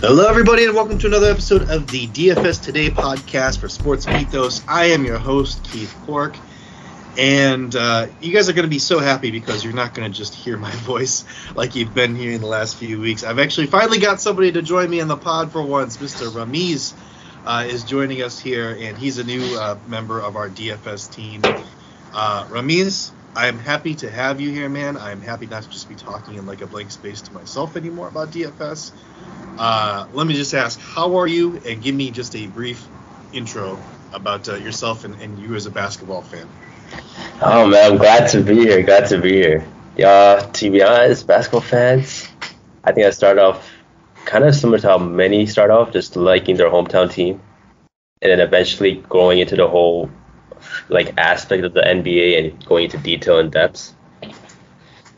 Hello, everybody, and welcome to another episode of the DFS Today podcast for Sports Ethos. I am your host, Keith Cork, and you guys are going to be so happy because you're not going to just hear my voice like you've been hearing the last few weeks. I've actually finally got somebody to join me in the pod for once. Mr. Ramiz is joining us here, and he's a new member of our DFS team. Ramiz, I am happy to have you here, man. I am happy not to just be talking in like a blank space to myself anymore about DFS. Let me just ask, how are you? And give me just a brief intro about yourself and you as a basketball fan. Oh, man, I'm glad to be here. Yeah, to be honest, basketball fans, I think I started off kind of similar to how many start off, just liking their hometown team. And then eventually going into the whole like aspect of the NBA and going into detail and depths.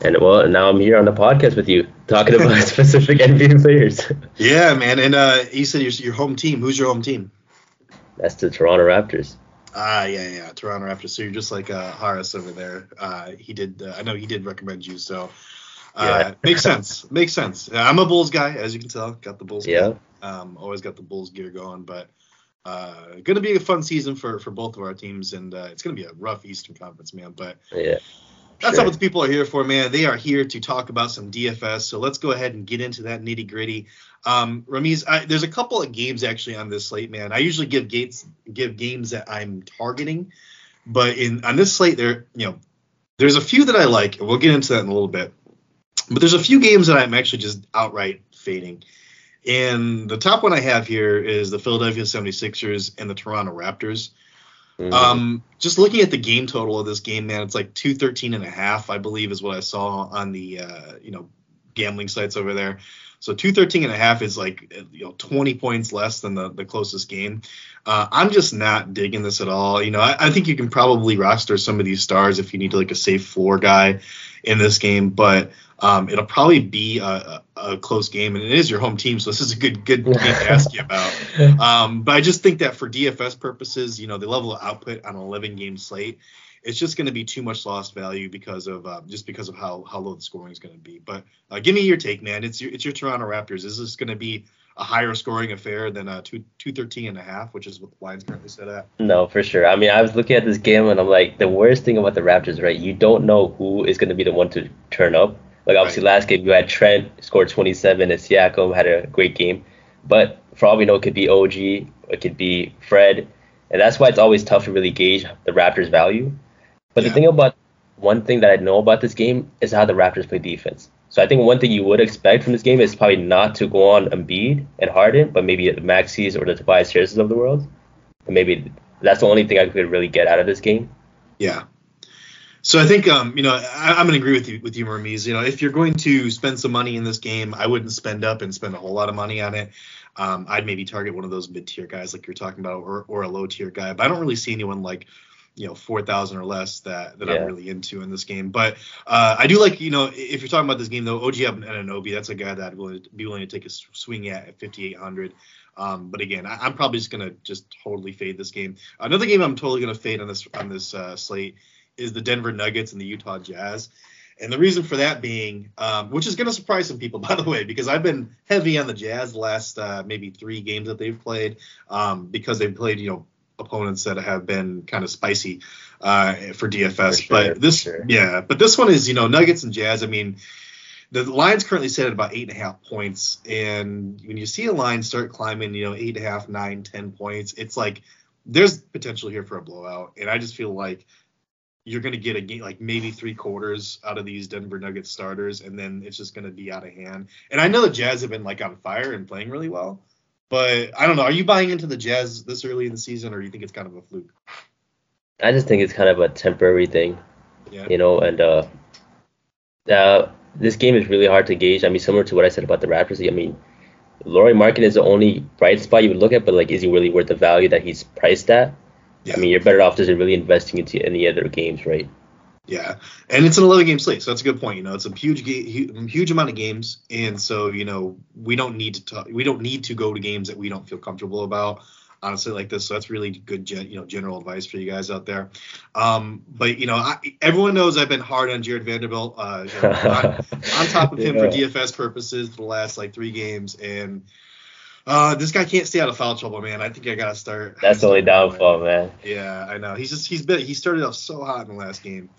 And well, now I'm here on the podcast with you, talking about specific NBA players. Yeah, man. And you said your home team. Who's your home team? That's the Toronto Raptors. Yeah, Toronto Raptors. So you're just like Harris over there. I know he did recommend you, so yeah. Makes sense. I'm a Bulls guy, as you can tell. Got the Bulls. Yeah. Always got the Bulls gear going, but going to be a fun season for both of our teams, and it's going to be a rough Eastern Conference, man. But yeah. That's not what the people are here for, man. They are here to talk about some DFS, so let's go ahead and get into that nitty-gritty. Ramiz, there's a couple of games actually on this slate, man. I usually give games that I'm targeting, but on this slate, there's a few that I like, and we'll get into that in a little bit. But there's a few games that I'm actually just outright fading. And the top one I have here is the Philadelphia 76ers and the Toronto Raptors. Just looking at the game total of this game, man, it's like 213.5, I believe, is what I saw on the gambling sites over there. So 213.5 is like 20 points less than the closest game. I'm just not digging this at all. I think you can probably roster some of these stars if you need like a safe floor guy in this game, but it'll probably be a close game, and it is your home team, so this is a good game to ask you about. But I just think that for DFS purposes, the level of output on an 11-game slate, it's just going to be too much lost value because of how low the scoring is going to be. But give me your take, man. It's your Toronto Raptors. Is this going to be a higher scoring affair than 213.5, which is what the line's currently set at? No, for sure. I mean, I was looking at this game, and I'm like, the worst thing about the Raptors, right, you don't know who is going to be the one to turn up. Like, obviously, right. Last game, you had Trent scored 27, and Siakam had a great game. But for all we know, it could be OG, it could be Fred. And that's why it's always tough to really gauge the Raptors' value. But one thing that I know about this game is how the Raptors play defense. So I think one thing you would expect from this game is probably not to go on Embiid and Harden, but maybe the Maxis or the Tobias Harris's of the world. And maybe that's the only thing I could really get out of this game. Yeah. So I think, I'm going to agree with you, Ramiz. If you're going to spend some money in this game, I wouldn't spend a whole lot of money on it. I'd maybe target one of those mid-tier guys like you're talking about or a low-tier guy. But I don't really see anyone like, 4,000 or less that I'm really into in this game. But I do like, if you're talking about this game, though, OG Anunoby, that's a guy that I'd be willing to take a swing at 5,800. But again, I'm probably just going to totally fade this game. Another game I'm totally going to fade on this slate is the Denver Nuggets and the Utah Jazz. And the reason for that being, which is going to surprise some people, by the way, because I've been heavy on the Jazz the last maybe three games that they've played because they've played, opponents that have been kind of spicy for DFS. For sure, but this one is, Nuggets and Jazz. I mean, the line's currently set at about 8.5 points. And when you see a line start climbing, 8.5, 9, 10 points, it's like there's potential here for a blowout. And I just feel like you're going to get a game, like maybe three quarters out of these Denver Nuggets starters, and then it's just going to be out of hand. And I know the Jazz have been like on fire and playing really well, but I don't know. Are you buying into the Jazz this early in the season, or do you think it's kind of a fluke? I just think it's kind of a temporary thing, and this game is really hard to gauge. I mean, similar to what I said about the Raptors, I mean, Lauri Markkanen is the only bright spot you would look at, but like, is he really worth the value that he's priced at? Yeah. I mean, you're better off just really investing into any other games, right? Yeah, and it's an 11-game slate, so that's a good point. It's a huge amount of games, and so we don't need to go to games that we don't feel comfortable about, honestly, like this. So that's really good, general advice for you guys out there. But everyone knows I've been hard on Jared Vanderbilt, on top of him for DFS purposes for the last like three games, and This guy can't stay out of foul trouble, man. I think I gotta start. That's the only downfall, man. Yeah, I know. He started off so hot in the last game,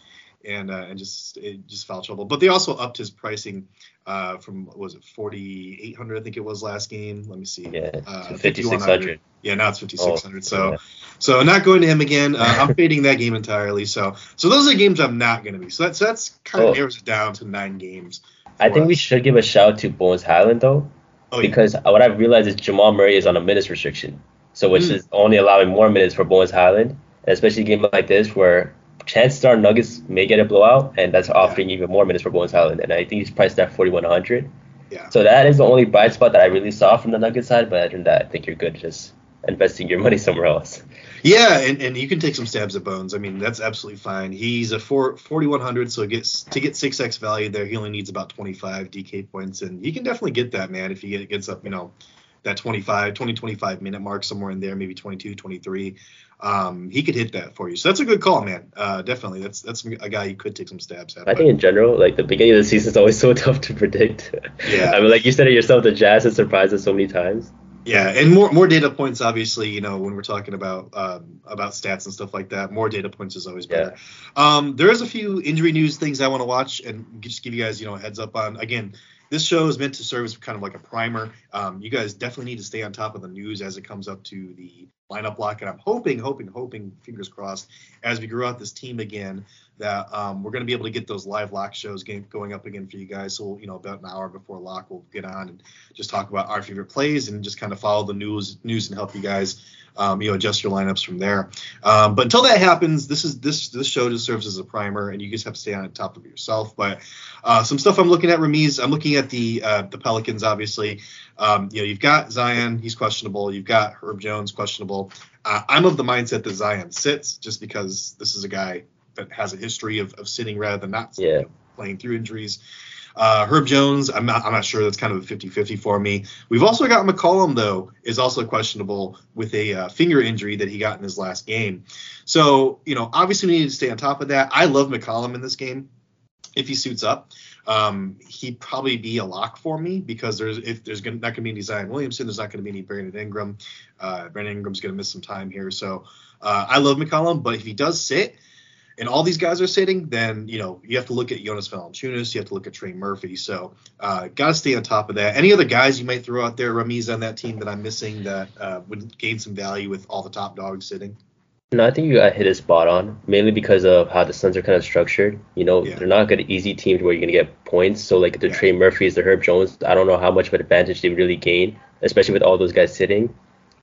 and just foul trouble. But they also upped his pricing from was it $4,800? I think it was last game. Let me see. Yeah, $5,600. Yeah, now it's $5,600. So not going to him again. I'm fading that game entirely. So those are the games I'm not going to be. So that's kind of narrows it down to 9 games. I think we should give a shout to Bones Hyland though. Oh, because what I've realized is Jamal Murray is on a minutes restriction, so which is only allowing more minutes for Bones Hyland, and especially a game like this where chances are Nuggets may get a blowout, and that's offering even more minutes for Bones Hyland, and I think he's priced at $4,100. Yeah. So that is the only bright spot that I really saw from the Nuggets side, but other than that, I think you're good just investing your money somewhere else. Yeah, and you can take some stabs at Bones. I mean, that's absolutely fine. He's a 4,100, so to get 6x value there, he only needs about 25 DK points, and you can definitely get that, man, if he gets up, that 25 minute mark somewhere in there, maybe 22, 23. He could hit that for you. So that's a good call, man. Definitely. That's a guy you could take some stabs at. I think in general, like the beginning of the season is always so tough to predict. Yeah. I mean, like you said it yourself, the Jazz has surprised us so many times. Yeah, and more data points, obviously, when we're talking about stats and stuff like that, more data points is always better. Yeah. There is a few injury news things I want to watch and just give you guys, a heads up on. Again, this show is meant to serve as kind of like a primer. You guys definitely need to stay on top of the news as it comes up to the lineup block, and I'm hoping, fingers crossed, as we grow out this team again, that we're going to be able to get those live lock shows going up again for you guys. So, about an hour before lock, we'll get on and just talk about our favorite plays and just kind of follow the news and help you guys, adjust your lineups from there. But until that happens, this show just serves as a primer, and you just have to stay on top of it yourself. But some stuff I'm looking at, Ramiz, I'm looking at the Pelicans, obviously. You've got Zion, he's questionable. You've got Herb Jones, questionable. I'm of the mindset that Zion sits just because this is a guy that has a history of sitting rather than not sitting, playing through injuries. Herb Jones, I'm not sure. That's kind of a 50-50 for me. We've also got McCollum, though, is also questionable with a finger injury that he got in his last game. So, obviously we need to stay on top of that. I love McCollum in this game. If he suits up, he'd probably be a lock for me because there's not going to be any Zion Williamson, there's not going to be any Brandon Ingram. Brandon Ingram's going to miss some time here. So I love McCollum, but if he does sit, and all these guys are sitting, then, you have to look at Jonas Valanciunas, you have to look at Trey Murphy. So got to stay on top of that. Any other guys you might throw out there, Ramiz, on that team that I'm missing that would gain some value with all the top dogs sitting? No, I think you got hit it spot on, mainly because of how the Suns are kind of structured. They're not good, easy teams where you're going to get points. So, like, the Trey Murphys, the Herb Jones, I don't know how much of an advantage they really gain, especially with all those guys sitting.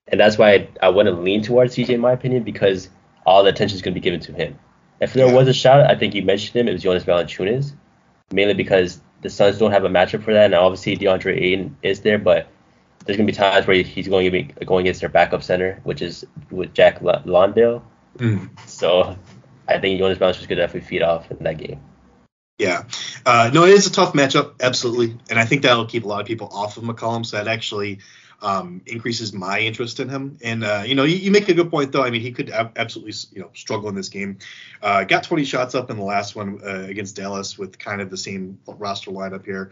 And that's why I want to lean towards CJ, in my opinion, because all the attention is going to be given to him. If there was a shout, I think you mentioned him, it was Jonas Valanciunas, mainly because the Suns don't have a matchup for that. And obviously DeAndre Ayton is there, but there's going to be times where he's going to be going against their backup center, which is with Jack Landale. So I think Jonas Valanciunas could definitely feed off in that game. Yeah. No, it is a tough matchup, absolutely. And I think that'll keep a lot of people off of McCollum, so that actually increases my interest in him. And, you make a good point, though. I mean, he could absolutely, struggle in this game. Got 20 shots up in the last one against Dallas with kind of the same roster lineup here.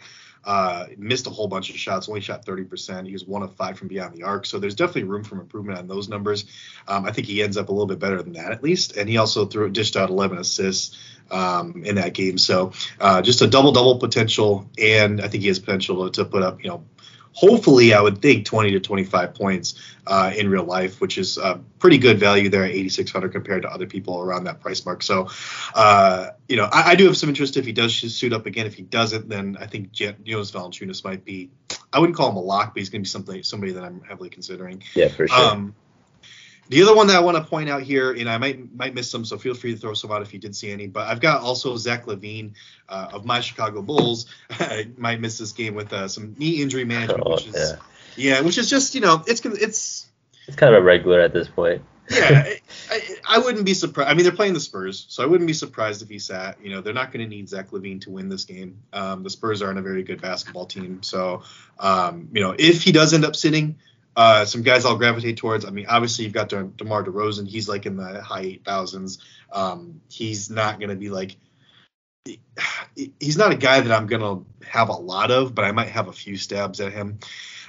Missed a whole bunch of shots, only shot 30%. He was 1 of 5 from beyond the arc. So there's definitely room for improvement on those numbers. I think he ends up a little bit better than that, at least. And he also dished out 11 assists in that game. So just a double-double potential. And I think he has potential to put up, hopefully, I would think 20 to 25 points in real life, which is pretty good value there at 8,600 compared to other people around that price mark. So, I do have some interest if he does suit up again. If he doesn't, then I think Jonas Valanciunas might be, I wouldn't call him a lock, but he's going to be somebody that I'm heavily considering. Yeah, for sure. The other one that I want to point out here, and I might miss some, so feel free to throw some out if you did see any, but I've got also Zach LaVine of my Chicago Bulls. I might miss this game with some knee injury management, which is just, it's kind of a regular at this point. Yeah, I wouldn't be surprised. I mean, they're playing the Spurs, so I wouldn't be surprised if he sat. They're not going to need Zach LaVine to win this game. The Spurs aren't a very good basketball team, so if he does end up sitting. Some guys I'll gravitate towards. I mean, obviously you've got DeMar DeRozan. He's like in the high 8,000s. He's not going to be like – he's not a guy that I'm going to have a lot of, but I might have a few stabs at him.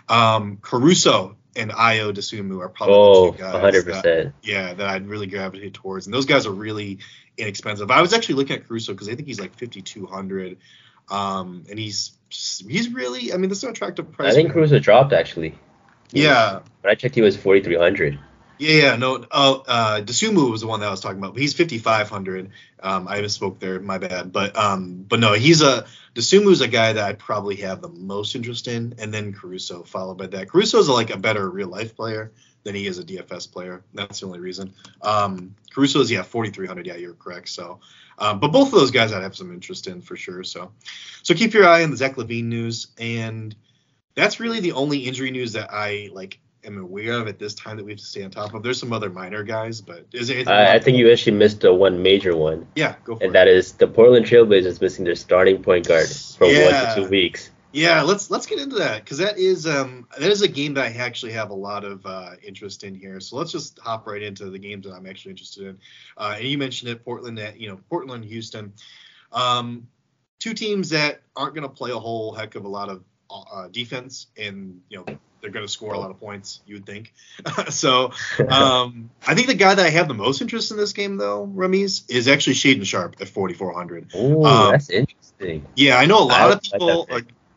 Caruso and Ayo Dosunmu are probably the two guys 100%. That I'd really gravitate towards. And those guys are really inexpensive. I was actually looking at Caruso because I think he's like $5,200. And he's really, I mean, that's an attractive price. I think Caruso dropped, actually. Yeah. When I checked, he was $4,300. Yeah, no. Dosunmu was the one that I was talking about. But he's $5,500. I misspoke there. My bad. But no, Dosunmu's a guy that I probably have the most interest in, and then Caruso followed by that. Caruso's like a better real life player than he is a DFS player. That's the only reason. Caruso's 4,300. Yeah, you're correct. So, but both of those guys I'd have some interest in for sure. So keep your eye on the Zach LaVine news, and that's really the only injury news that I like. I'm aware of at this time that we have to stay on top of. There's some other minor guys, but is there anything? I think you actually missed the one major one. Yeah, go for it. And that is the Portland Trail Blazers missing their starting point guard from 1 to 2 weeks. Yeah, let's get into that because that is a game that I actually have a lot of interest in here. So let's just hop right into the games that I'm actually interested in. And you mentioned it, Portland, Houston, two teams that aren't going to play a whole heck of a lot of defense, and they're going to score a lot of points, you would think. So I think the guy that I have the most interest in this game, though, Ramiz, is actually Shaedon Sharpe at 4,400. Oh, that's interesting. Yeah, I know a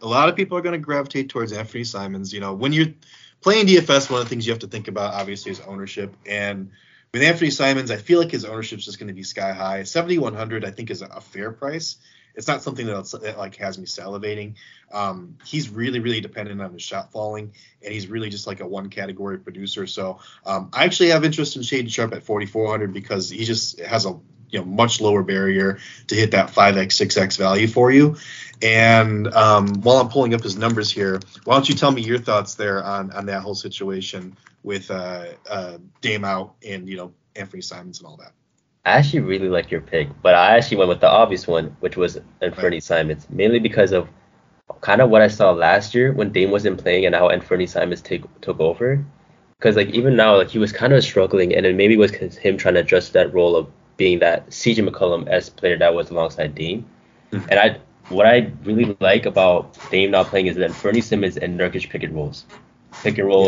lot of people are going to gravitate towards Anfernee Simons. When you're playing DFS, one of the things you have to think about, obviously, is ownership. And with Anfernee Simons, I feel like his ownership is just going to be sky high. 7,100, I think, is a fair price. It's not something that has me salivating. He's really, really dependent on his shot falling, and he's really just like a one category producer. So I actually have interest in Shaedon Sharpe at 4,400 because he just has a much lower barrier to hit that 5x, 6x value for you. And while I'm pulling up his numbers here, why don't you tell me your thoughts there on that whole situation with Dame out and Anfernee Simons and all that? I actually really like your pick, but I actually went with the obvious one, which was Anfernee Simons, mainly because of kind of what I saw last year when Dame wasn't playing and how Anfernee Simons took over. Because even now, he was kind of struggling, and it maybe was him trying to adjust that role of being that CJ McCollum-esque player that was alongside Dame. Mm-hmm. And what I really like about Dame not playing is that Anfernee Simons and Nurkić pick and rolls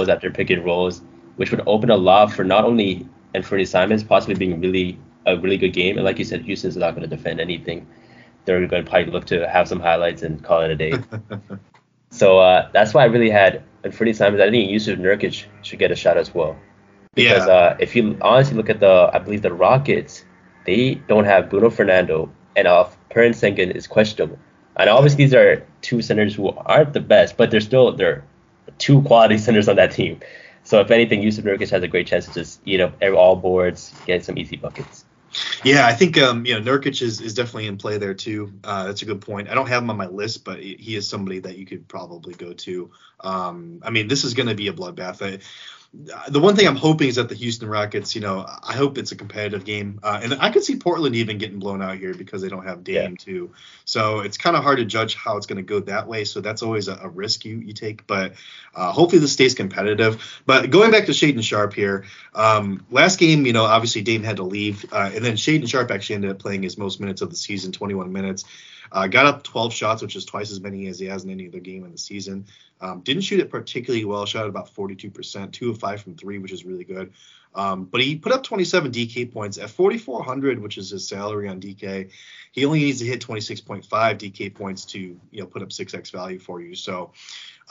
after pick and rolls, which would open a lot for not only Anfernee Simons possibly being a really good game, and like you said, Houston's not going to defend anything. They're going to probably look to have some highlights and call it a day. So that's why I really had Anfernee Simons. I think Jusuf Nurkić should get a shot as well, because if you honestly look at the Rockets, they don't have Bruno Fernando, and Peren Sengun is questionable. And obviously these are two centers who aren't the best, but they're two quality centers on that team. So if anything, Jusuf Nurkić has a great chance to just eat up all boards, get some easy buckets. Yeah, I think Nurkić is definitely in play there too. That's a good point. I don't have him on my list, but he is somebody that you could probably go to. I mean, this is going to be a bloodbath. The one thing I'm hoping is that the Houston Rockets, I hope it's a competitive game. And I could see Portland even getting blown out here because they don't have Dame too. So it's kind of hard to judge how it's going to go that way. So that's always a risk you take. But hopefully this stays competitive. But going back to Shaedon Sharpe here, last game, obviously Dame had to leave. And then Shaedon Sharpe actually ended up playing his most minutes of the season, 21 minutes. Got up 12 shots, which is twice as many as he has in any other game in the season. Didn't shoot it particularly well, shot at about 42%, 2 of 5 from three, which is really good. But he put up 27 DK points at 4,400, which is his salary on DK. He only needs to hit 26.5 DK points to put up 6x value for you. So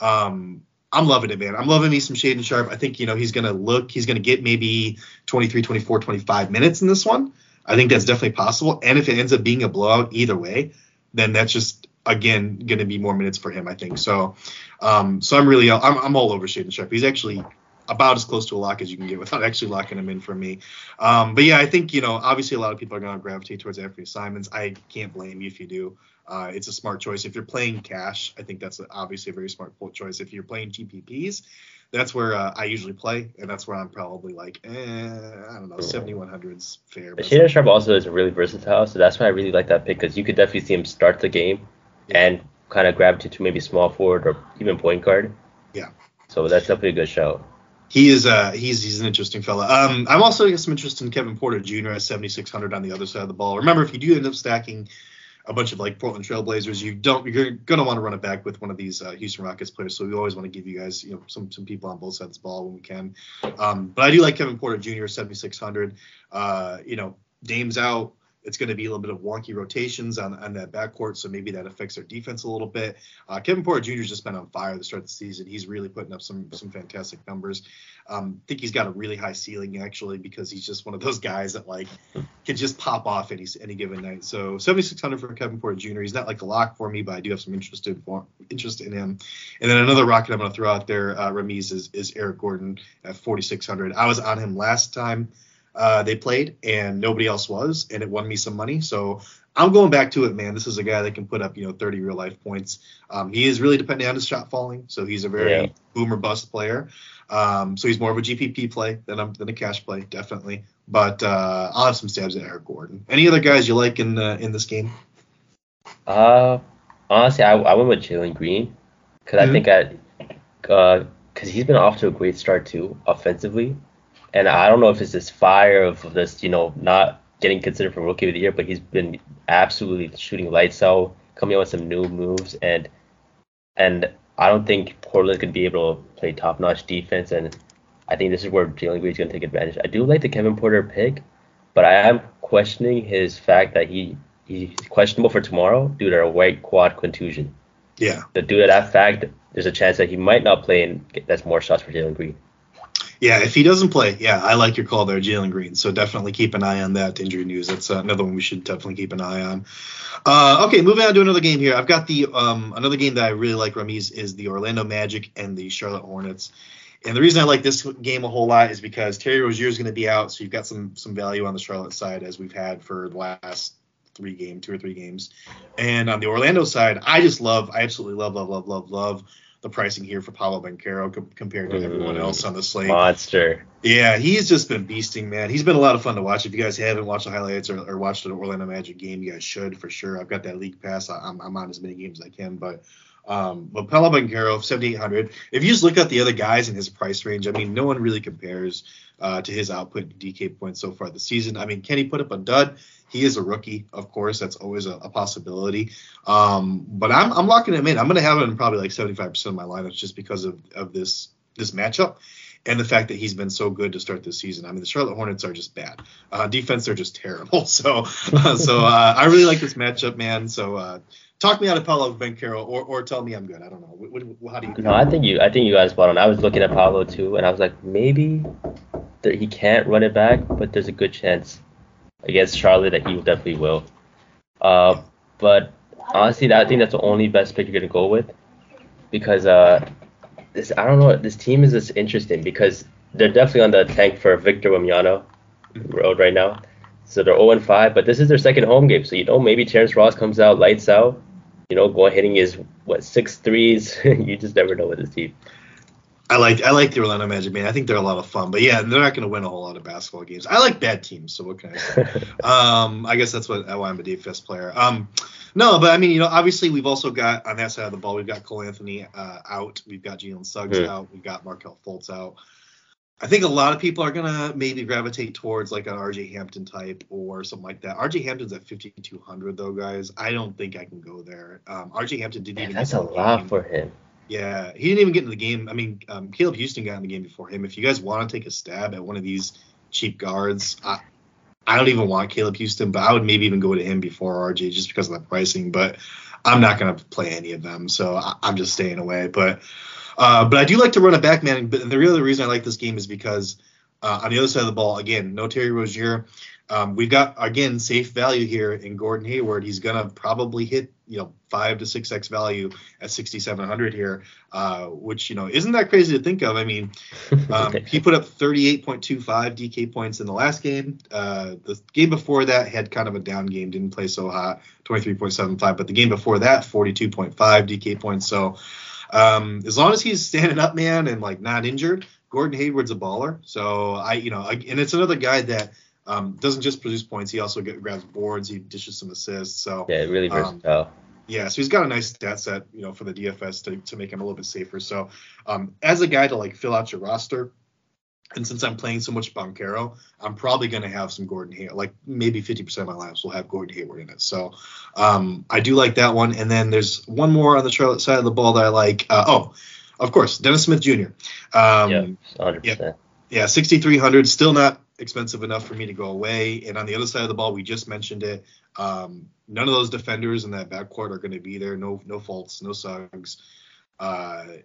I'm loving it, man. I'm loving me some Shaedon Sharpe. I think he's going to get maybe 23, 24, 25 minutes in this one. I think that's definitely possible. And if it ends up being a blowout either way, then that's just, again, going to be more minutes for him, I think. So I'm all over Shaedon Sharpe. He's actually about as close to a lock as you can get without actually locking him in for me. But yeah, I think, obviously a lot of people are going to gravitate towards Anfernee Simons. I can't blame you if you do. It's a smart choice. If you're playing cash, I think that's obviously a very smart choice. If you're playing GPPs, that's where I usually play, and that's where I'm probably like, I don't know, 7,100's fair. But Shaedon Sharpe also is really versatile, so that's why I really like that pick, because you could definitely see him start the game and kind of gravitate to maybe small forward or even point guard. Yeah. So that's definitely a good shout. He is he's an interesting fella. I'm also getting some interest in Kevin Porter Jr. at 7,600 on the other side of the ball. Remember, if you do end up stacking a bunch of like Portland Trail Blazers, you're going to want to run it back with one of these Houston Rockets players. So we always want to give you guys, some people on both sides of the ball when we can. But I do like Kevin Porter Jr. 7,600. Dame's out. It's going to be a little bit of wonky rotations on that backcourt, so maybe that affects their defense a little bit. Kevin Porter Jr. has just been on fire at the start of the season. He's really putting up some fantastic numbers. I think he's got a really high ceiling, actually, because he's just one of those guys that, can just pop off any given night. So 7,600 for Kevin Porter Jr. He's not, a lock for me, but I do have some interest in him. And then another rocket I'm going to throw out there, Ramiz, is Eric Gordon at 4,600. I was on him last time. They played and nobody else was, and it won me some money. So I'm going back to it, man. This is a guy that can put up, 30 real life points. He is really dependent on his shot falling. So he's a very boom or bust player. So he's more of a GPP play than a cash play, definitely. But I'll have some stabs at Eric Gordon. Any other guys you like in this game? Honestly, I went with Jalen Green because I think he's been off to a great start too, offensively. And I don't know if it's this fire of this, not getting considered for Rookie of the Year, but he's been absolutely shooting lights out, coming out with some new moves. And I don't think Portland could be able to play top-notch defense. And I think this is where Jalen Green is going to take advantage. I do like the Kevin Porter pick, but I am questioning his fact that he's questionable for tomorrow due to a right quad contusion. Yeah. But due to that fact, there's a chance that he might not play, and that's more shots for Jalen Green. Yeah, if he doesn't play, I like your call there, Jalen Green. So definitely keep an eye on that injury news. That's another one we should definitely keep an eye on. Okay, moving on to another game here. I've got the another game that I really like, Ramiz, is the Orlando Magic and the Charlotte Hornets. And the reason I like this game a whole lot is because Terry Rozier is going to be out, so you've got some value on the Charlotte side as we've had for the last two or three games. And on the Orlando side, I absolutely love the pricing here for Paolo Banchero compared to everyone else on the slate. Monster. Yeah, he's just been beasting, man. He's been a lot of fun to watch. If you guys haven't watched the highlights or watched an Orlando Magic game, you guys should for sure. I've got that league pass. I'm on as many games as I can, but Paolo Banchero, 7,800. If you just look at the other guys in his price range, no one really compares to his output and DK points so far this season. Can he put up a dud? He is a rookie, of course. That's always a possibility. But I'm locking him in. I'm going to have him in probably 75% of my lineups just because of this matchup and the fact that he's been so good to start this season. The Charlotte Hornets are just bad. Defense, they're just terrible. So I really like this matchup, man. So talk me out of Paolo Banchero or tell me I'm good. I don't know. How do you? No, I think you guys spot on. I was looking at Paolo too, and I was like, maybe that he can't run it back, but there's a good chance against Charlotte that he definitely will. But honestly, I think that's the only best pick you're going to go with because this team is just interesting because they're definitely on the tank for Victor Wembanyama road right now. So they're 0-5, but this is their second home game. So, maybe Terrence Ross comes out, lights out, going hitting his, 6 threes. You just never know with this team. I like the Orlando Magic, man. I think they're a lot of fun. But, yeah, they're not going to win a whole lot of basketball games. I like bad teams, so what can I say? I guess that's why I'm a DFS player. No, but, obviously we've also got, on that side of the ball, we've got Cole Anthony out. We've got Jalen Suggs out. We've got Markelle Fultz out. I think a lot of people are going to maybe gravitate towards an RJ Hampton type or something like that. RJ Hampton's at 5,200, though, guys. I don't think I can go there. RJ Hampton didn't even. That's a lot for him. Yeah, he didn't even get in the game. Caleb Houston got in the game before him. If you guys want to take a stab at one of these cheap guards, I don't even want Caleb Houston, but I would maybe even go to him before RJ just because of the pricing. But I'm not going to play any of them, so I'm just staying away. But I do like to run it back, man. And the real reason I like this game is because on the other side of the ball, again, no Terry Rozier. We've got, again, safe value here in Gordon Hayward. He's going to probably hit, 5 to 6x value at 6,700 here, which, isn't that crazy to think of. He put up 38.25 DK points in the last game. The game before that had kind of a down game, didn't play so hot, 23.75. But the game before that, 42.5 DK points. So as long as he's standing up, man, and not injured, Gordon Hayward's a baller. So and it's another guy that, doesn't just produce points. He also grabs boards. He dishes some assists. So yeah, really versatile. Yeah, so he's got a nice stat set, for the DFS to make him a little bit safer. So as a guy to fill out your roster, And since I'm playing so much Banchero, I'm probably going to have some Gordon Hayward. Like maybe 50% of my lineups will have Gordon Hayward in it. So I do like that one. And then there's one more on the Charlotte side of the ball that I like. Of course, Dennis Smith Jr. Yeah, 6,300, still not expensive enough for me to go away. And on the other side of the ball, we just mentioned it. None of those defenders in that backcourt are going to be there. No faults, no Suggs.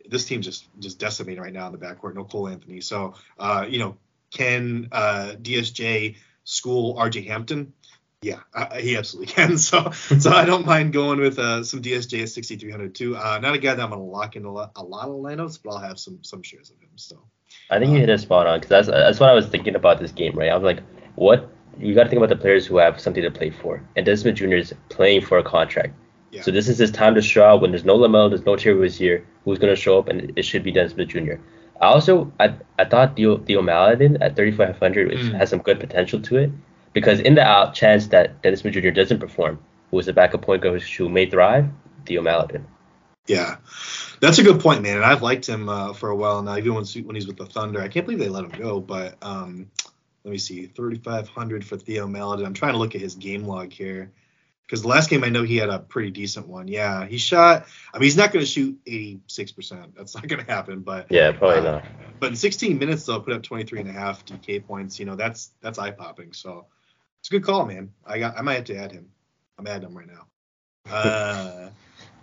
This team's just decimating right now in the backcourt. No Cole Anthony. So, can DSJ school RJ Hampton? Yeah, he absolutely can. So I don't mind going with some DSJ at 6,300 too. Not a guy that I'm going to lock in a lot of lineups, but I'll have some shares of him. So I think you hit it spot on, because that's what I was thinking about this game, right? I was like, what? You got to think about the players who have something to play for. And Dennis Smith Jr. is playing for a contract. Yeah. So this is his time to show out when there's no LaMelo, there's no Terry Rozier, who's going to show up, and it should be Dennis Smith Jr. I thought Theo Maledon at 3,500 has some good potential to it, because in the out chance that Dennis Smith Jr. doesn't perform, who is a backup point guard who may thrive, Theo Maledon. Yeah, that's a good point, man. And I've liked him for a while now, even when he's with the Thunder. I can't believe they let him go, but let me see, 3,500 for Theo Maledon. I'm trying to look at his game log here. Because the last game, I know he had a pretty decent one. Yeah, he shot. I mean, he's not going to shoot 86%. That's not going to happen. But yeah, probably not. But in 16 minutes, they'll put up 23.5 DK points. That's eye popping. So it's a good call, man. I might have to add him. I'm adding him right now.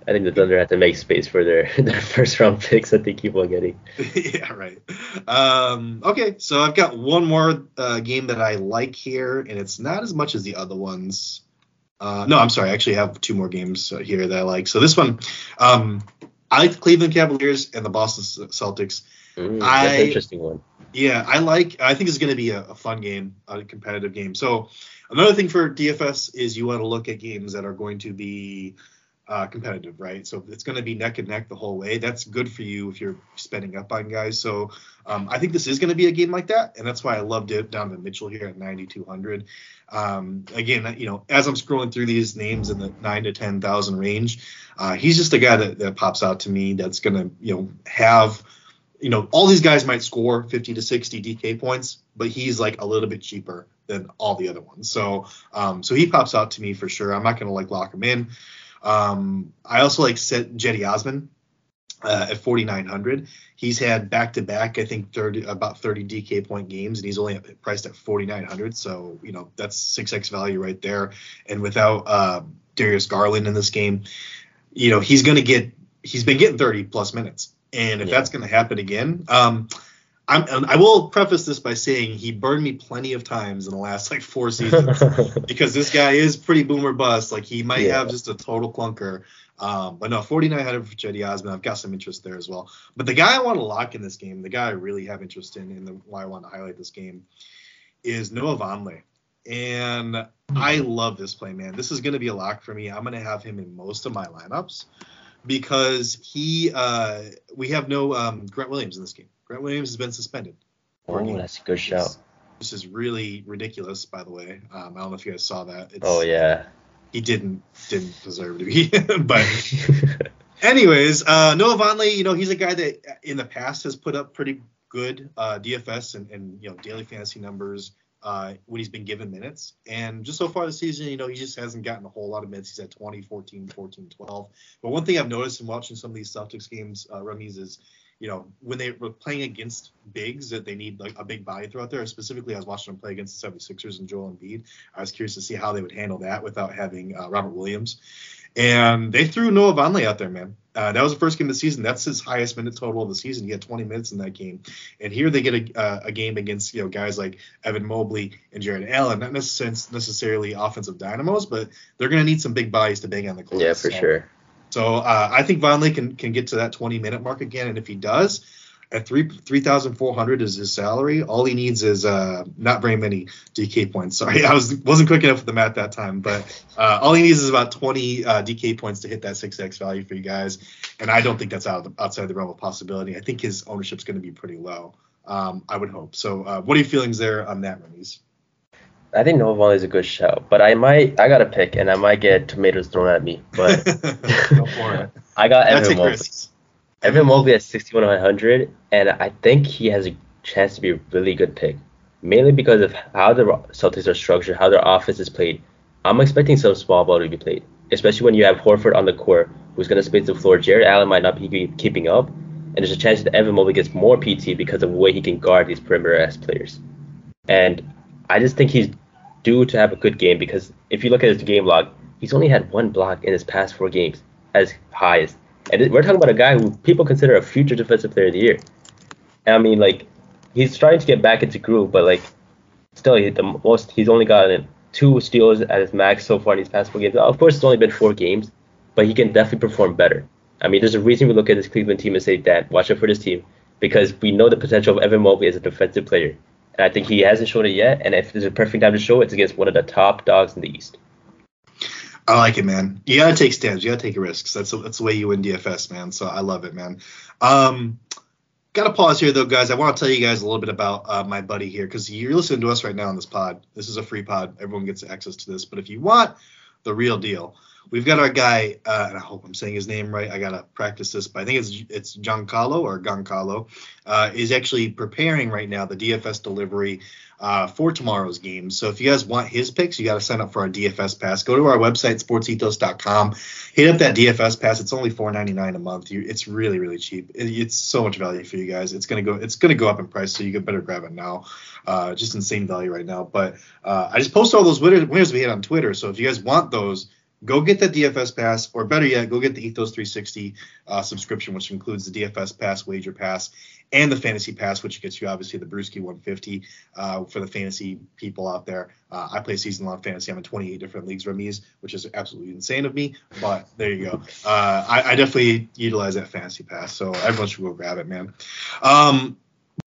I think the Thunder had to make space for their first round picks that they keep on getting. Yeah, right. Okay, so I've got one more game that I like here, and it's not as much as the other ones. No, I'm sorry. I actually have two more games here that I like. So this one, I like the Cleveland Cavaliers and the Boston Celtics. That's an interesting one. Yeah, I think it's going to be a fun game, a competitive game. So another thing for DFS is you want to look at games that are going to be competitive, right? So it's going to be neck and neck the whole way. That's good for you if you're spending up on guys. So I think this is going to be a game like that, and that's why I loved it. Donovan Mitchell here at 9,200. Again, as I'm scrolling through these names in the 9,000 to 10,000 range, he's just a guy that pops out to me. That's going to, have, all these guys might score 50 to 60 DK points, but he's like a little bit cheaper than all the other ones. So, he pops out to me for sure. I'm not going to lock him in. I also like Cedi Osman at 4,900. He's had back-to-back, I think, about 30 DK point games, and he's only priced at 4,900. So, that's 6x value right there. And without Darius Garland in this game, he's been getting 30-plus minutes. And if that's going to happen again, I will preface this by saying he burned me plenty of times in the last four seasons because this guy is pretty boomer bust. He might have just a total clunker. But no, 4,900 for Cedi Osman. I've got some interest there as well. But the guy I want to lock in this game, the guy I really have interest in, and why I want to highlight this game, is Noah Vonleh. And I love this play, man. This is going to be a lock for me. I'm going to have him in most of my lineups because we have no Grant Williams in this game. Grant Williams has been suspended. Oh, that's a good shout. This is really ridiculous, by the way. I don't know if you guys saw that. He didn't deserve to be. But anyways, Noah Vonleh, he's a guy that in the past has put up pretty good DFS and daily fantasy numbers when he's been given minutes. And just so far this season, he just hasn't gotten a whole lot of minutes. He's at 20, 14, 14, 12. But one thing I've noticed in watching some of these Celtics games, Ramiz, is when they were playing against bigs that they need a big body throughout there. Specifically, I was watching them play against the 76ers and Joel Embiid. I was curious to see how they would handle that without having Robert Williams. And they threw Noah Vonleh out there, man. That was the first game of the season. That's his highest minute total of the season. He had 20 minutes in that game. And here they get a game against guys like Evan Mobley and Jared Allen. Not necessarily offensive dynamos, but they're going to need some big bodies to bang on the court. Yeah, for sure. So I think Vonleh can get to that 20-minute mark again, and if he does, at $3,400 is his salary. All he needs is not very many DK points. Sorry, I wasn't quick enough with the math that time, but all he needs is about 20 DK points to hit that 6x value for you guys, and I don't think that's outside the realm of possibility. I think his ownership's going to be pretty low, I would hope. So what are your feelings there on that, Ramiz? I think Noah Vonleh is a good shout, but I got to pick, and I might get tomatoes thrown at me. But go for it. I got Evan Mobley at 6,100, and I think he has a chance to be a really good pick, mainly because of how the Celtics are structured, how their offense is played. I'm expecting some small ball to be played, especially when you have Horford on the court, who's going to space the floor. Jared Allen might not be keeping up, and there's a chance that Evan Mobley gets more PT because of the way he can guard these perimeter-ass players. And I just think he's due to have a good game, because if you look at his game log, he's only had one block in his past 4 games as highest. And we're talking about a guy who people consider a future defensive player of the year. And I mean, like, he's trying to get back into groove, but, like, still, he's only gotten 2 steals at his max so far in these past 4 games. Of course, it's only been 4 games, but he can definitely perform better. I mean, there's a reason we look at this Cleveland team and say, Dan, watch out for this team, because we know the potential of Evan Mobley as a defensive player. And I think he hasn't shown it yet, and if there's a perfect time to show it, it's against one of the top dogs in the East. I like it, man. You got to take stands. You got to take risks. That's the way you win DFS, man. So I love it, man. Got to pause here, though, guys. I want to tell you guys a little bit about my buddy here, because you're listening to us right now on this pod. This is a free pod. Everyone gets access to this. But if you want the real deal, we've got our guy, and I hope I'm saying his name right. I got to practice this, but I think it's Giancarlo or Goncalo, is actually preparing right now the DFS delivery for tomorrow's game. So if you guys want his picks, you got to sign up for our DFS pass. Go to our website, sportsethos.com. Hit up that DFS pass. It's only $4.99 a month. It's really, really cheap. It's so much value for you guys. It's gonna go up in price, so you could better grab it now. Just insane value right now. But I just posted all those winners we had on Twitter. So if you guys want those, go get the DFS pass, or better yet, go get the Ethos 360 subscription, which includes the DFS pass, wager pass, and the fantasy pass, which gets you obviously the Brewski 150 for the fantasy people out there. I play season-long fantasy. I'm in 28 different leagues, Ramiz, which is absolutely insane of me, but there you go. I definitely utilize that fantasy pass, so everyone should go grab it, man.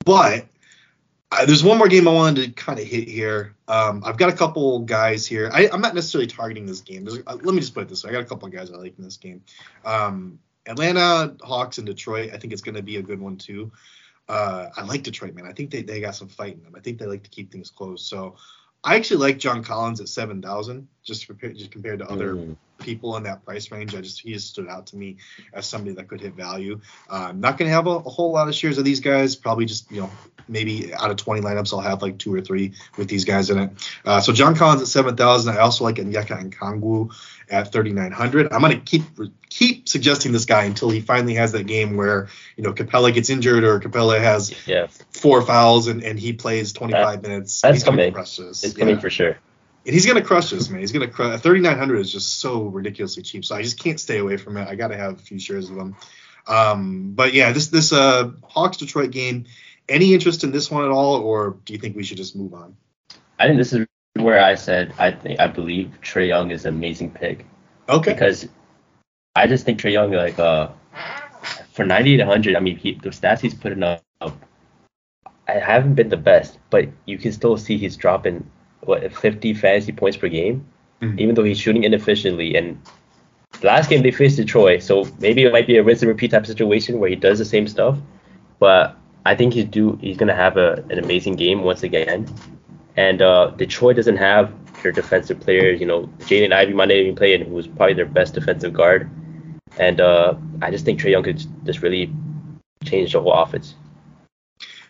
But there's one more game I wanted to kind of hit here. I've got a couple guys here. I'm not necessarily targeting this game. Let me just put it this way. I got a couple of guys I like in this game. Atlanta Hawks and Detroit, I think it's going to be a good one too. I like Detroit, man. I think they got some fight in them. I think they like to keep things close. So I actually like John Collins at 7,000, just compared to other people in that price range. He just stood out to me as somebody that could hit value. I'm not going to have a whole lot of shares of these guys. Probably just, maybe out of 20 lineups, I'll have like 2 or 3 with these guys in it. So John Collins at 7,000. I also like Onyeka Okongwu at 3,900. I'm going to keep suggesting this guy until he finally has that game where, Capella gets injured or Capella has 4 fouls and he plays 25 minutes. That's coming. It's coming for sure. And he's going to crush this, man. He's going to crush. 3,900 is just so ridiculously cheap, so I just can't stay away from it. I got to have a few shares of them. But yeah, this Hawks-Detroit game, any interest in this one at all, or do you think we should just move on? I think this is where I said I believe Trae Young is an amazing pick. Okay. Because I just think Trae Young, like, for 9,800, I mean, the stats he's putting up, I haven't been the best, but you can still see he's dropping 50 fantasy points per game, even though he's shooting inefficiently. And last game they faced Detroit, so maybe it might be a rinse and repeat type situation where he does the same stuff. But I think he's going to have an amazing game once again. And Detroit doesn't have their defensive players. Jaden Ivey might not even play, and who's probably their best defensive guard. And I just think Trae Young could just really change the whole offense.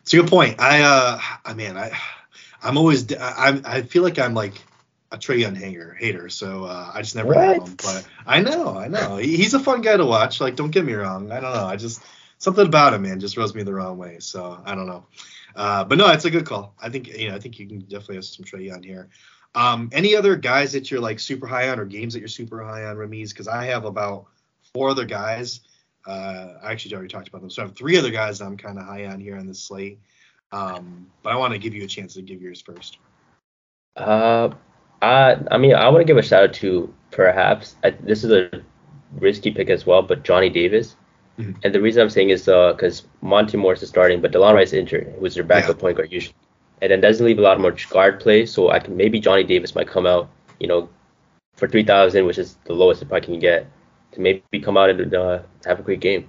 It's a good point. I feel like I'm like a Trae Young hater, so I just never had him. But I know. He's a fun guy to watch. Like, don't get me wrong. I don't know. I just something about him, man, just rubs me the wrong way. So I don't know. But no, it's a good call. I think you can definitely have some Trae Young here. Any other guys that you're like super high on, or games that you're super high on, Ramiz? Because I have about 4 other guys. I actually already talked about them, so I have 3 other guys that I'm kind of high on here on this slate. But I want to give you a chance to give yours first. I want to give a shout out to perhaps this is a risky pick as well, but Johnny Davis. Mm-hmm. And the reason I'm saying is because Monty Morris is starting, but DeLon Wright's injured, who's their backup point guard usually, and then doesn't leave a lot much guard play. So maybe Johnny Davis might come out, for 3,000, which is the lowest if I can get, to maybe come out and have a great game.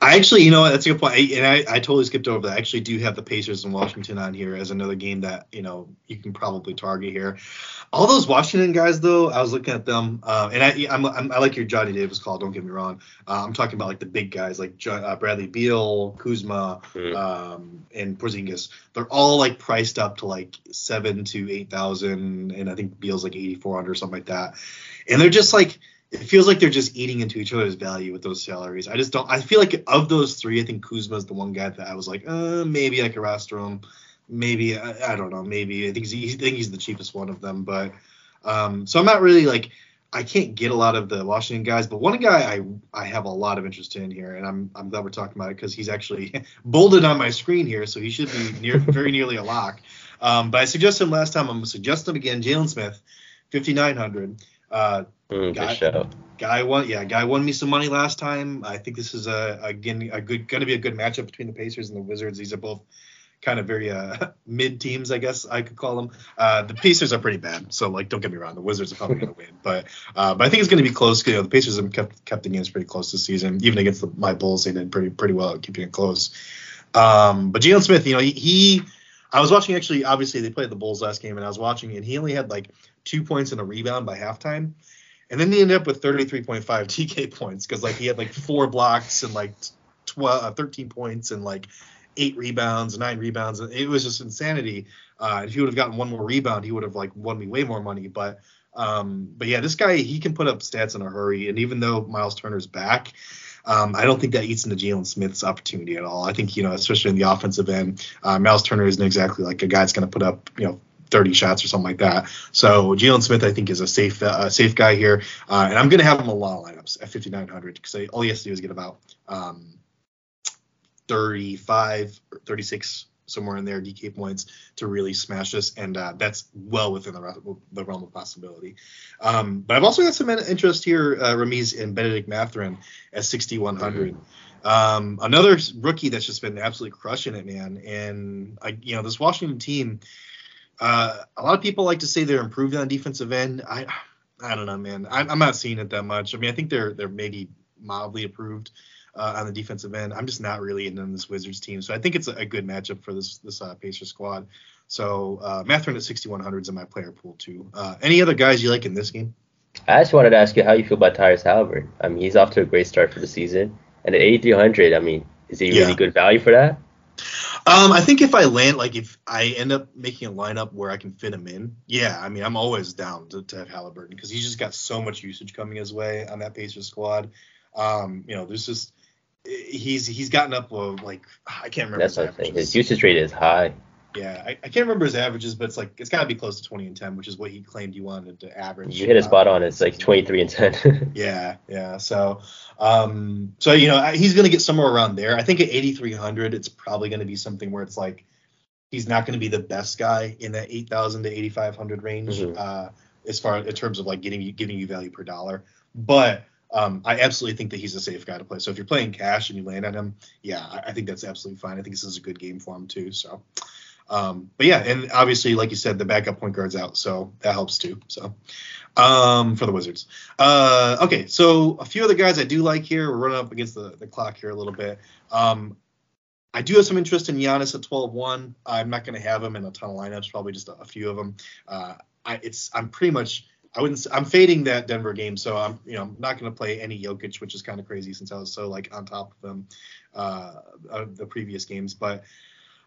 I actually, that's a good point, and I totally skipped over that. I actually do have the Pacers and Washington on here as another game that, you can probably target here. All those Washington guys, though, I was looking at them, and I like your Johnny Davis call. Don't get me wrong. I'm talking about like the big guys, like Bradley Beal, Kuzma, and Porzingis. They're all like priced up to like $7,000 to $8,000, and I think Beal's like $8,400 or something like that. And they're just like, it feels like they're just eating into each other's value with those salaries. I just don't. I feel like of those three, I think Kuzma is the one guy that I was like, maybe I could roster him. Maybe I don't know. Maybe I think he's the cheapest one of them. But so I'm not really like, I can't get a lot of the Washington guys. But one guy I have a lot of interest in here, and I'm glad we're talking about it because he's actually bolded on my screen here, so he should be very nearly a lock. But I suggested him last time. I'm gonna suggest him again. Jalen Smith, 5,900. Guy won me some money last time. I think this is a good matchup between the Pacers and the Wizards. These are both kind of very mid teams, I guess I could call them. The Pacers are pretty bad, so like don't get me wrong, the Wizards are probably going to win, but I think it's going to be close. You know, the Pacers have kept the games pretty close this season, even against my Bulls. They did pretty well at keeping it close. But Jalen Smith, you know, I was watching actually. Obviously, they played the Bulls last game, and I was watching, and he only had like 2 points and a rebound by halftime. And then he ended up with 33.5 TK points because, like, he had, like, 4 blocks and, like, 13 points and, like, 9 rebounds. It was just insanity. If he would have gotten one more rebound, he would have, like, won me way more money. But yeah, this guy, he can put up stats in a hurry. And even though Miles Turner's back, I don't think that eats into Jalen Smith's opportunity at all. I think, you know, especially in the offensive end, Miles Turner isn't exactly, like, a guy that's going to put up, you know, 30 shots or something like that. So Jalen Smith, I think, is a safe guy here, and I'm going to have him a lot of lineups at 5,900 because all he has to do is get about 35 or 36 somewhere in there DK points to really smash this, and that's well within the realm of possibility. But I've also got some interest here, Ramiz and Benedict Mathurin at 6,100. Mm-hmm. Another rookie that's just been absolutely crushing it, man. And you know, this Washington team. A lot of people like to say they're improved on defensive end. I don't know, man. I'm not seeing it that much. I mean, I think they're maybe mildly improved on the defensive end. I'm just not really in this Wizards team, so I think it's a good matchup for this Pacers squad. So Mathurin at 6,100 is in my player pool too. Any other guys you like in this game? I just wanted to ask you how you feel about Tyrese Haliburton. I mean, he's off to a great start for the season, and at 8,300, I mean, is he really good value for that? I think if I end up making a lineup where I can fit him in, yeah, I mean, I'm always down to have Haliburton because he's just got so much usage coming his way on that Pacers squad. You know, there's just he's gotten up of like I can't remember. That's what I'm saying. His usage rate is high. Yeah, I can't remember his averages, but it's like it's got to be close to 20 and 10, which is what he claimed he wanted to average. You hit a spot on. It's like 23 and 10. Yeah. So you know, he's going to get somewhere around there. I think at 8,300, it's probably going to be something where it's like he's not going to be the best guy in that 8,000 to 8,500 range, mm-hmm. As far in terms of like giving you value per dollar, but. I absolutely think that he's a safe guy to play. So if you're playing cash and you land on him, yeah, I think that's absolutely fine. I think this is a good game for him too. So, but yeah, and obviously, like you said, the backup point guard's out, so that helps too. So for the Wizards. Okay, so a few other guys I do like here. We're running up against the clock here a little bit. I do have some interest in Giannis at 12-1. I'm not going to have him in a ton of lineups, probably just a few of them. I'm pretty much. I'm fading that Denver game, so I'm, you know, not going to play any Jokic, which is kind of crazy since I was so like on top of him the previous games. But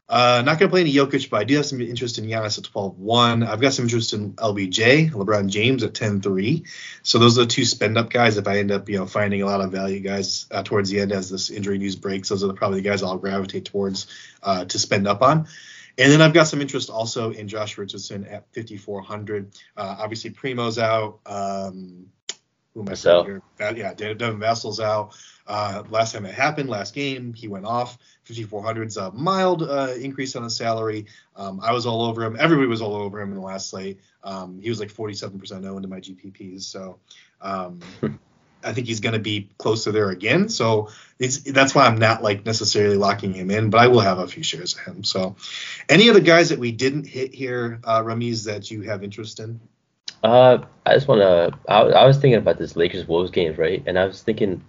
not going to play any Jokic, but I do have some interest in Giannis at 12-1. I've got some interest in LBJ, LeBron James at 10-3. So those are the two spend up guys. If I end up, you know, finding a lot of value guys towards the end as this injury news breaks, those are probably the guys I'll gravitate towards to spend up on. And then I've got some interest also in Josh Richardson at 5,400. Obviously, Primo's out. Who am I saying here? Devin Vassell's out. Last time it happened, last game, he went off. 5,400's a mild increase on his salary. I was all over him. Everybody was all over him in the last slate. He was like 47% owned in my GPPs. So I think he's going to be close to there again. So that's why I'm not like necessarily locking him in, but I will have a few shares of him. So any other guys that we didn't hit here, Ramiz, that you have interest in? I was thinking about this Lakers-Wolves game, right? And I was thinking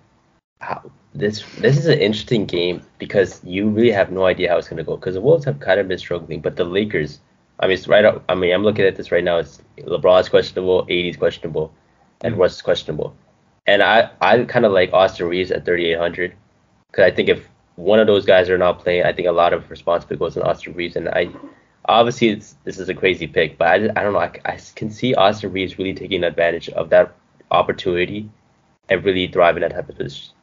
how this is an interesting game because you really have no idea how it's going to go because the Wolves have kind of been struggling, but the Lakers I mean, it's right up. I mean, I'm looking at this right now. It's LeBron's questionable, AD's questionable, and Russ is questionable. And I kind of like Austin Reeves at 3,800 because I think if one of those guys are not playing, I think a lot of responsibility goes on Austin Reeves. And I obviously this is a crazy pick, but I don't know. I can see Austin Reeves really taking advantage of that opportunity and really thriving in that type of position.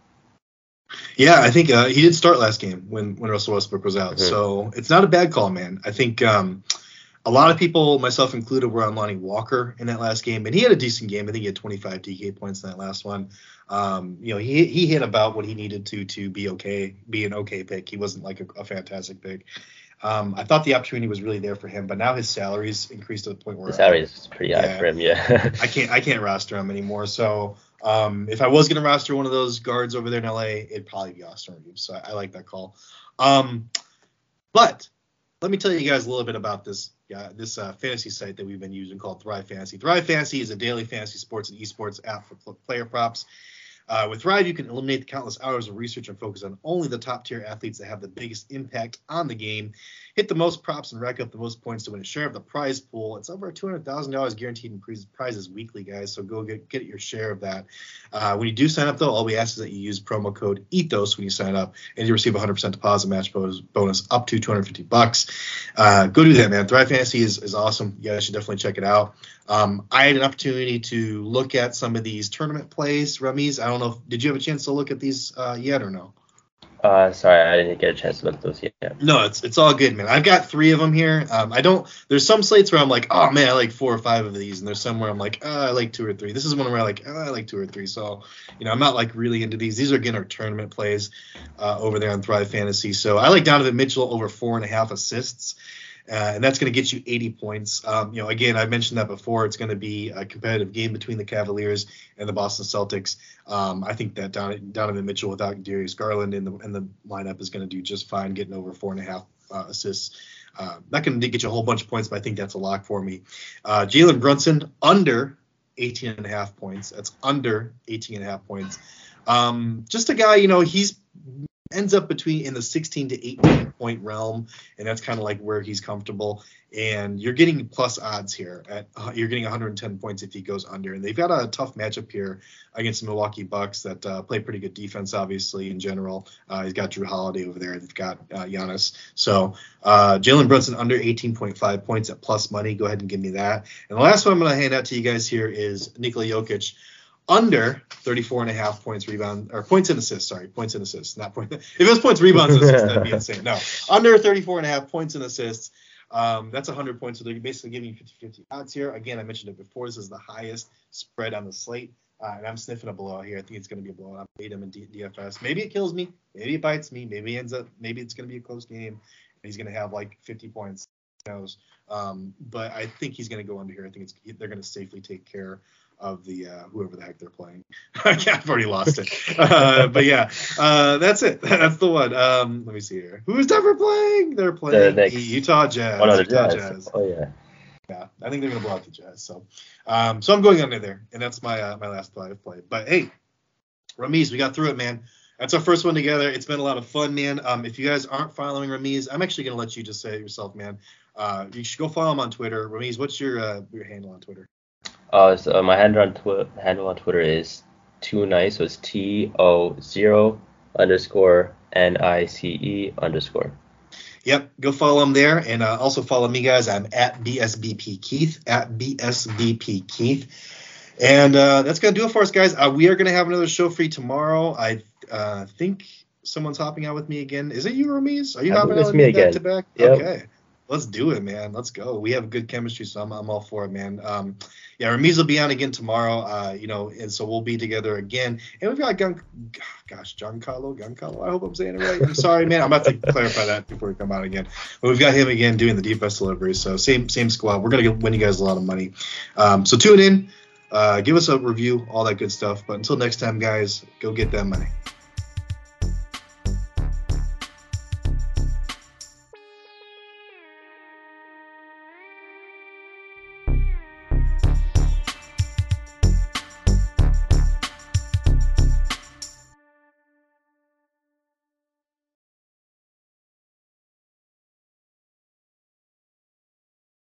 Yeah, I think he did start last game when Russell Westbrook was out. Mm-hmm. So it's not a bad call, man. I think a lot of people, myself included, were on Lonnie Walker in that last game, and he had a decent game. I think he had 25 DK points in that last one. You know, he hit about what he needed to be okay, be an okay pick. He wasn't like a fantastic pick. I thought the opportunity was really there for him, but now his salary's increased to the point where his salary is pretty high for him. Yeah, I can't roster him anymore. So if I was gonna roster one of those guards over there in LA, it'd probably be Austin Reeves. So I like that call. But let me tell you guys a little bit about this. Yeah, this fantasy site that we've been using called Thrive Fantasy. Thrive Fantasy is a daily fantasy sports and esports app for player props. With Thrive, you can eliminate the countless hours of research and focus on only the top-tier athletes that have the biggest impact on the game. Hit the most props and rack up the most points to win a share of the prize pool. It's over $200,000 guaranteed in prizes weekly, guys, so go get your share of that. When you do sign up, though, all we ask is that you use promo code ETHOS when you sign up, and you receive 100% deposit match bonus up to $250. Go do that, man. Thrive Fantasy is awesome. You guys should definitely check it out. I had an opportunity to look at some of these tournament plays, Ramiz. I don't know. Did you have a chance to look at these yet or no? Sorry, I didn't get a chance to look at those yet. No, it's all good, man. I've got three of them here. There's some slates where I'm like, oh man, I like four or five of these, and there's some where I'm like, I like two or three. This is one where I like, I like two or three. So, you know, I'm not like really into these. These are again our tournament plays over there on Thrive Fantasy. So I like Donovan Mitchell over 4.5 assists. And that's going to get you 80 points. You know, again, I mentioned that before. It's going to be a competitive game between the Cavaliers and the Boston Celtics. I think that Donovan Mitchell without Darius Garland in the lineup is going to do just fine, getting over 4.5 assists. Not going to get you a whole bunch of points, but I think that's a lock for me. Jalen Brunson under 18.5 points. That's under 18.5 points. Just a guy, you know, he's ends up between in the 16 to 18 point realm, and that's kind of like where he's comfortable. And you're getting plus odds here. You're getting 110 points if he goes under. And they've got a tough matchup here against the Milwaukee Bucks that play pretty good defense, obviously, in general. He's got Drew Holiday over there. They've got Giannis. So Jalen Brunson under 18.5 points at plus money. Go ahead and give me that. And the last one I'm going to hand out to you guys here is Nikola Jokic. Under 34.5 points, rebound, or points and assists. Sorry, points and assists, not points. If it was points, rebounds, and assists, that'd be insane. No, under 34.5 points and assists. That's 100 points. So they're basically giving you 50-50 odds here. Again, I mentioned it before. This is the highest spread on the slate, and I'm sniffing a blowout here. I think it's going to be a blowout. I paid him in DFS. Maybe it kills me. Maybe it bites me. Maybe it ends up. Maybe it's going to be a close game, and he's going to have like 50 points. Who knows? But I think he's going to go under here. I think they're going to safely take care of the whoever the heck they're playing. I've already lost it. But yeah, that's it. That's the one. Let me see here. Who's Denver playing? They're playing the Utah Jazz. Utah Jazz. Oh yeah. Yeah, I think they're gonna blow out the Jazz. So, so I'm going under there, and that's my my last play I've played. But hey, Ramiz, we got through it, man. That's our first one together. It's been a lot of fun, man. If you guys aren't following Ramiz, I'm actually gonna let you just say it yourself, man. You should go follow him on Twitter. Ramiz, what's your handle on Twitter? So my handle on Twitter is too nice. So it's TO0_NICE_. Yep, go follow him there, and also follow me, guys. I'm at BSBP Keith and that's gonna do it for us, guys. We are gonna have another show for you tomorrow. I think someone's hopping out with me again. Is it you, Ramiz? Are you hopping out with me again? Back to back? Yep. Okay. Let's do it, man. Let's go. We have good chemistry, so I'm all for it, man. Yeah, Ramiz will be on again tomorrow, you know, and so we'll be together again. And we've got Giancarlo. I hope I'm saying it right. I'm sorry, man. I'm about to clarify that before we come out again. But we've got him again doing the DFS delivery. So same squad. We're gonna win you guys a lot of money. So tune in, give us a review, all that good stuff. But until next time, guys, go get that money.